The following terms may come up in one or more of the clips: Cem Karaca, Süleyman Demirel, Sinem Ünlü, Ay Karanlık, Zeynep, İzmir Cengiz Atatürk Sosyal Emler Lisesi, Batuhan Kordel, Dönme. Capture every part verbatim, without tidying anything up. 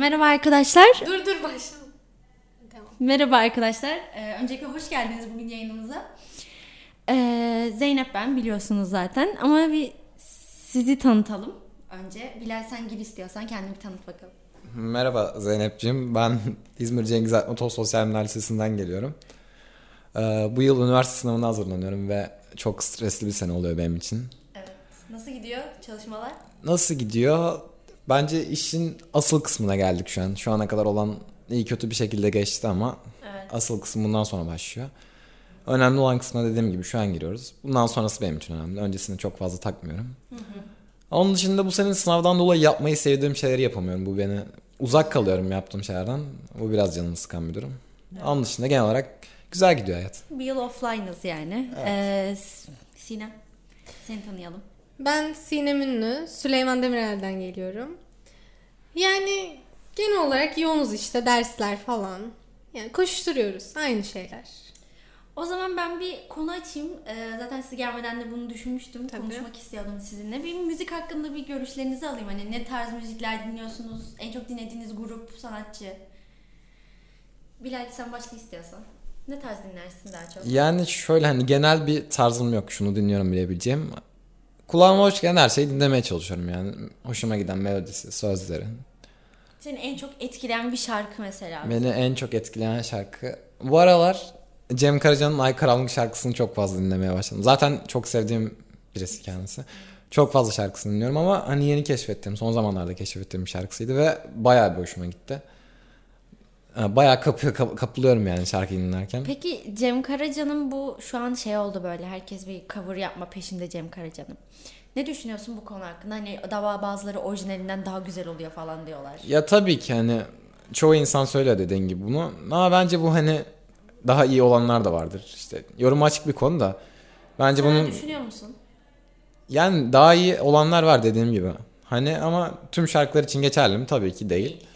Merhaba arkadaşlar. Dur dur başla. Tamam. Merhaba arkadaşlar. Ee, öncelikle hoş geldiniz bugün yayınımıza. Ee, Zeynep ben, biliyorsunuz zaten. Ama bir sizi tanıtalım önce. Bilal, sen gir istiyorsan kendini bir tanıt bakalım. Merhaba Zeynep'ciğim. Ben İzmir Cengiz Atatürk Sosyal Emler Lisesi'nden geliyorum. Ee, bu yıl üniversite sınavına hazırlanıyorum ve çok stresli bir sene oluyor benim için. Evet. Nasıl gidiyor çalışmalar? Nasıl gidiyor? Bence işin asıl kısmına geldik şu an. Şu ana kadar olan iyi kötü bir şekilde geçti ama evet, asıl kısım bundan sonra başlıyor. Önemli olan kısmına dediğim gibi şu an giriyoruz. Bundan sonrası benim için önemli. Öncesini çok fazla takmıyorum. Hı hı. Onun dışında bu senin sınavdan dolayı yapmayı sevdiğim şeyleri yapamıyorum. Bu beni uzak kalıyorum yaptığım şeylerden. Bu biraz canımı sıkan bir durum. Evet. Onun dışında genel olarak güzel gidiyor hayat. Bir yıl offline'ız yani. Evet. Ee, Sinem, seni tanıyalım. Ben Sinem Ünlü, Süleyman Demirel'den geliyorum. Yani genel olarak yoğunuz işte, dersler falan. Yani koşturuyoruz, aynı şeyler. O zaman ben bir konu açayım. Ee, zaten siz gelmeden de bunu düşünmüştüm. Tabii. Konuşmak istiyordum sizinle. Bir müzik hakkında bir görüşlerinizi alayım. Hani ne tarz müzikler dinliyorsunuz? En çok dinlediğiniz grup, sanatçı? Bilal, sen başla istiyorsan. Ne tarz dinlersin daha çok? Yani şöyle, hani genel bir tarzım yok. Şunu dinliyorum bilebileceğim. Kulağıma hoş gelen her şeyi dinlemeye çalışıyorum yani. Hoşuma giden melodisi, sözleri. Seni en çok etkileyen bir şarkı mesela? Beni en çok etkileyen şarkı... Bu aralar Cem Karaca'nın Ay Karanlık şarkısını çok fazla dinlemeye başladım. Zaten çok sevdiğim birisi kendisi. Çok fazla şarkısını dinliyorum ama hani yeni keşfettiğim, son zamanlarda keşfettiğim bir şarkısıydı ve bayağı bir hoşuma gitti. Bayağı kapıyor, kap- kapılıyorum yani şarkıyı dinlerken. Peki Cem Karaca'nın bu şu an şey oldu, böyle herkes bir cover yapma peşinde Cem Karaca'nın. Ne düşünüyorsun bu konu hakkında? Hani daha bazıları orijinalinden daha güzel oluyor falan diyorlar. Ya tabii ki hani çoğu insan söylüyor dediğin gibi bunu. Ama bence bu hani daha iyi olanlar da vardır. İşte yoruma açık bir konu da. Bence sen bunun... düşünüyor musun? Yani daha iyi olanlar var dediğim gibi. Hani ama tüm şarkılar için geçerli mi? Tabii ki değil.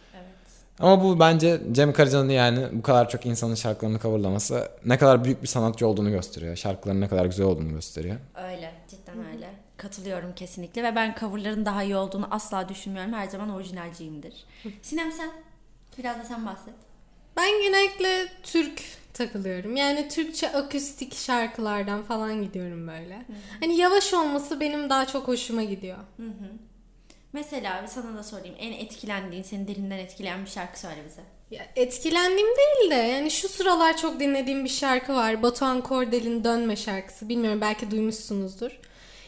Ama bu bence Cem Karaca'nın yani bu kadar çok insanın şarkılarını coverlaması ne kadar büyük bir sanatçı olduğunu gösteriyor. Şarkıların ne kadar güzel olduğunu gösteriyor. Öyle, cidden Hı-hı. öyle. Katılıyorum kesinlikle ve ben coverların daha iyi olduğunu asla düşünmüyorum. Her zaman orijinalciyimdir. Sinem, sen biraz da sen bahset. Ben genellikle Türk takılıyorum. Yani Türkçe akustik şarkılardan falan gidiyorum böyle. Hı-hı. Hani yavaş olması benim daha çok hoşuma gidiyor. Hı hı. Mesela sana da sorayım. En etkilendiğin, senin dilinden etkileyen bir şarkı söyle bize. Ya, etkilendiğim değil de yani şu sıralar çok dinlediğim bir şarkı var. Batuhan Kordel'in Dönme şarkısı. Bilmiyorum, belki duymuşsunuzdur.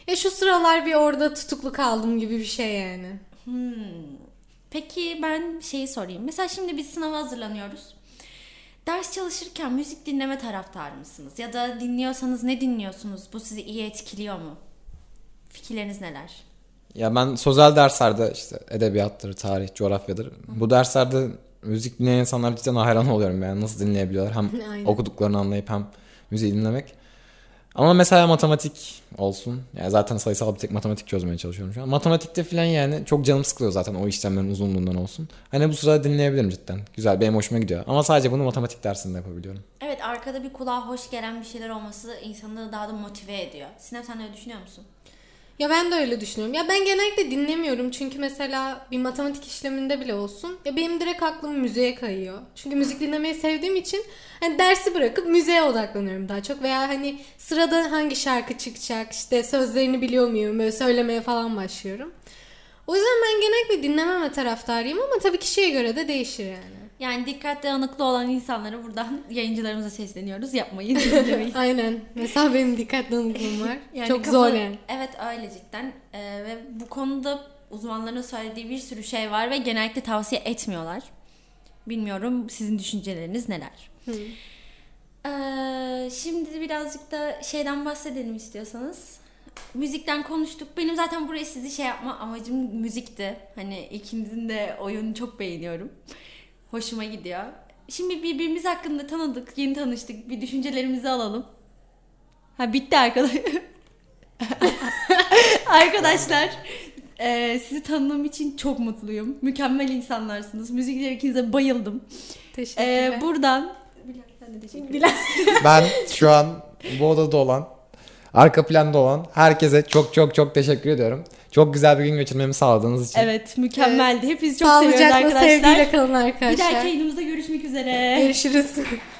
Ya şu sıralar bir orada tutuklu kaldım gibi bir şey yani. Hmm. Peki ben şeyi sorayım. Mesela şimdi biz sınava hazırlanıyoruz. Ders çalışırken müzik dinleme taraftarı mısınız? Ya da dinliyorsanız ne dinliyorsunuz? Bu sizi iyi etkiliyor mu? Fikirleriniz neler? Ya ben sözel derslerde işte edebiyattır, tarih, coğrafyadır. Hı. Bu derslerde müzik dinleyen insanlar cidden hayran oluyorum yani. Nasıl dinleyebiliyorlar? Hem aynen, okuduklarını anlayıp hem müziği dinlemek. Ama mesela matematik olsun. Yani zaten sayısal bir tek matematik çözmeye çalışıyorum şu an. Matematikte falan yani çok canım sıkılıyor zaten o işlemlerin uzunluğundan olsun. Hani bu sırada dinleyebilirim cidden. Güzel, benim hoşuma gidiyor. Ama sadece bunu matematik dersinde yapabiliyorum. Evet, arkada bir kulağa hoş gelen bir şeyler olması insanları daha da motive ediyor. Sinem, sen öyle düşünüyor musun? Ya ben de öyle düşünüyorum. Ya ben genellikle dinlemiyorum çünkü mesela bir matematik işleminde bile olsun ya benim direkt aklım müziğe kayıyor. Çünkü müzik dinlemeyi sevdiğim için hani dersi bırakıp müziğe odaklanıyorum daha çok veya hani sırada hangi şarkı çıkacak, işte sözlerini biliyor muyum, böyle söylemeye falan başlıyorum. O yüzden ben genellikle dinlememe taraftarıyım ama tabii kişiye göre de değişir yani. Yani dikkat dağınıklı olan insanlara buradan yayıncılarımıza sesleniyoruz. Yapmayın. Aynen. Mesela benim dikkat dağınıklığım var. Yani çok kafa, zor yani. Evet öyle cidden. Ee, ve bu konuda uzmanların söylediği bir sürü şey var ve genellikle tavsiye etmiyorlar. Bilmiyorum, sizin düşünceleriniz neler? Ee, şimdi birazcık da şeyden bahsedelim istiyorsanız. Müzikten konuştuk. Benim zaten buraya sizi şey yapma amacım müzikti. Hani ikinizin de oyunu çok beğeniyorum. Hoşuma gidiyor. Şimdi birbirimiz hakkında tanıdık, yeni tanıştık. Bir düşüncelerimizi alalım. Ha bitti arkadaşlar. Arkadaşlar, e, sizi tanıdığım için çok mutluyum. Mükemmel insanlarsınız. Müzik zevkinize bayıldım. Teşekkürler. E, buradan Bilal, sen de teşekkür ederim. Ben şu an bu odada olan Arka planda olan herkese çok çok çok teşekkür ediyorum. Çok güzel bir gün geçirmemi sağladığınız için. Evet, mükemmeldi. Evet. Hepinizi çok seviyoruz arkadaşlar. Sağlıcakla, sevgiyle kalın arkadaşlar. Bir dahaki yayınımızda görüşmek üzere. Görüşürüz.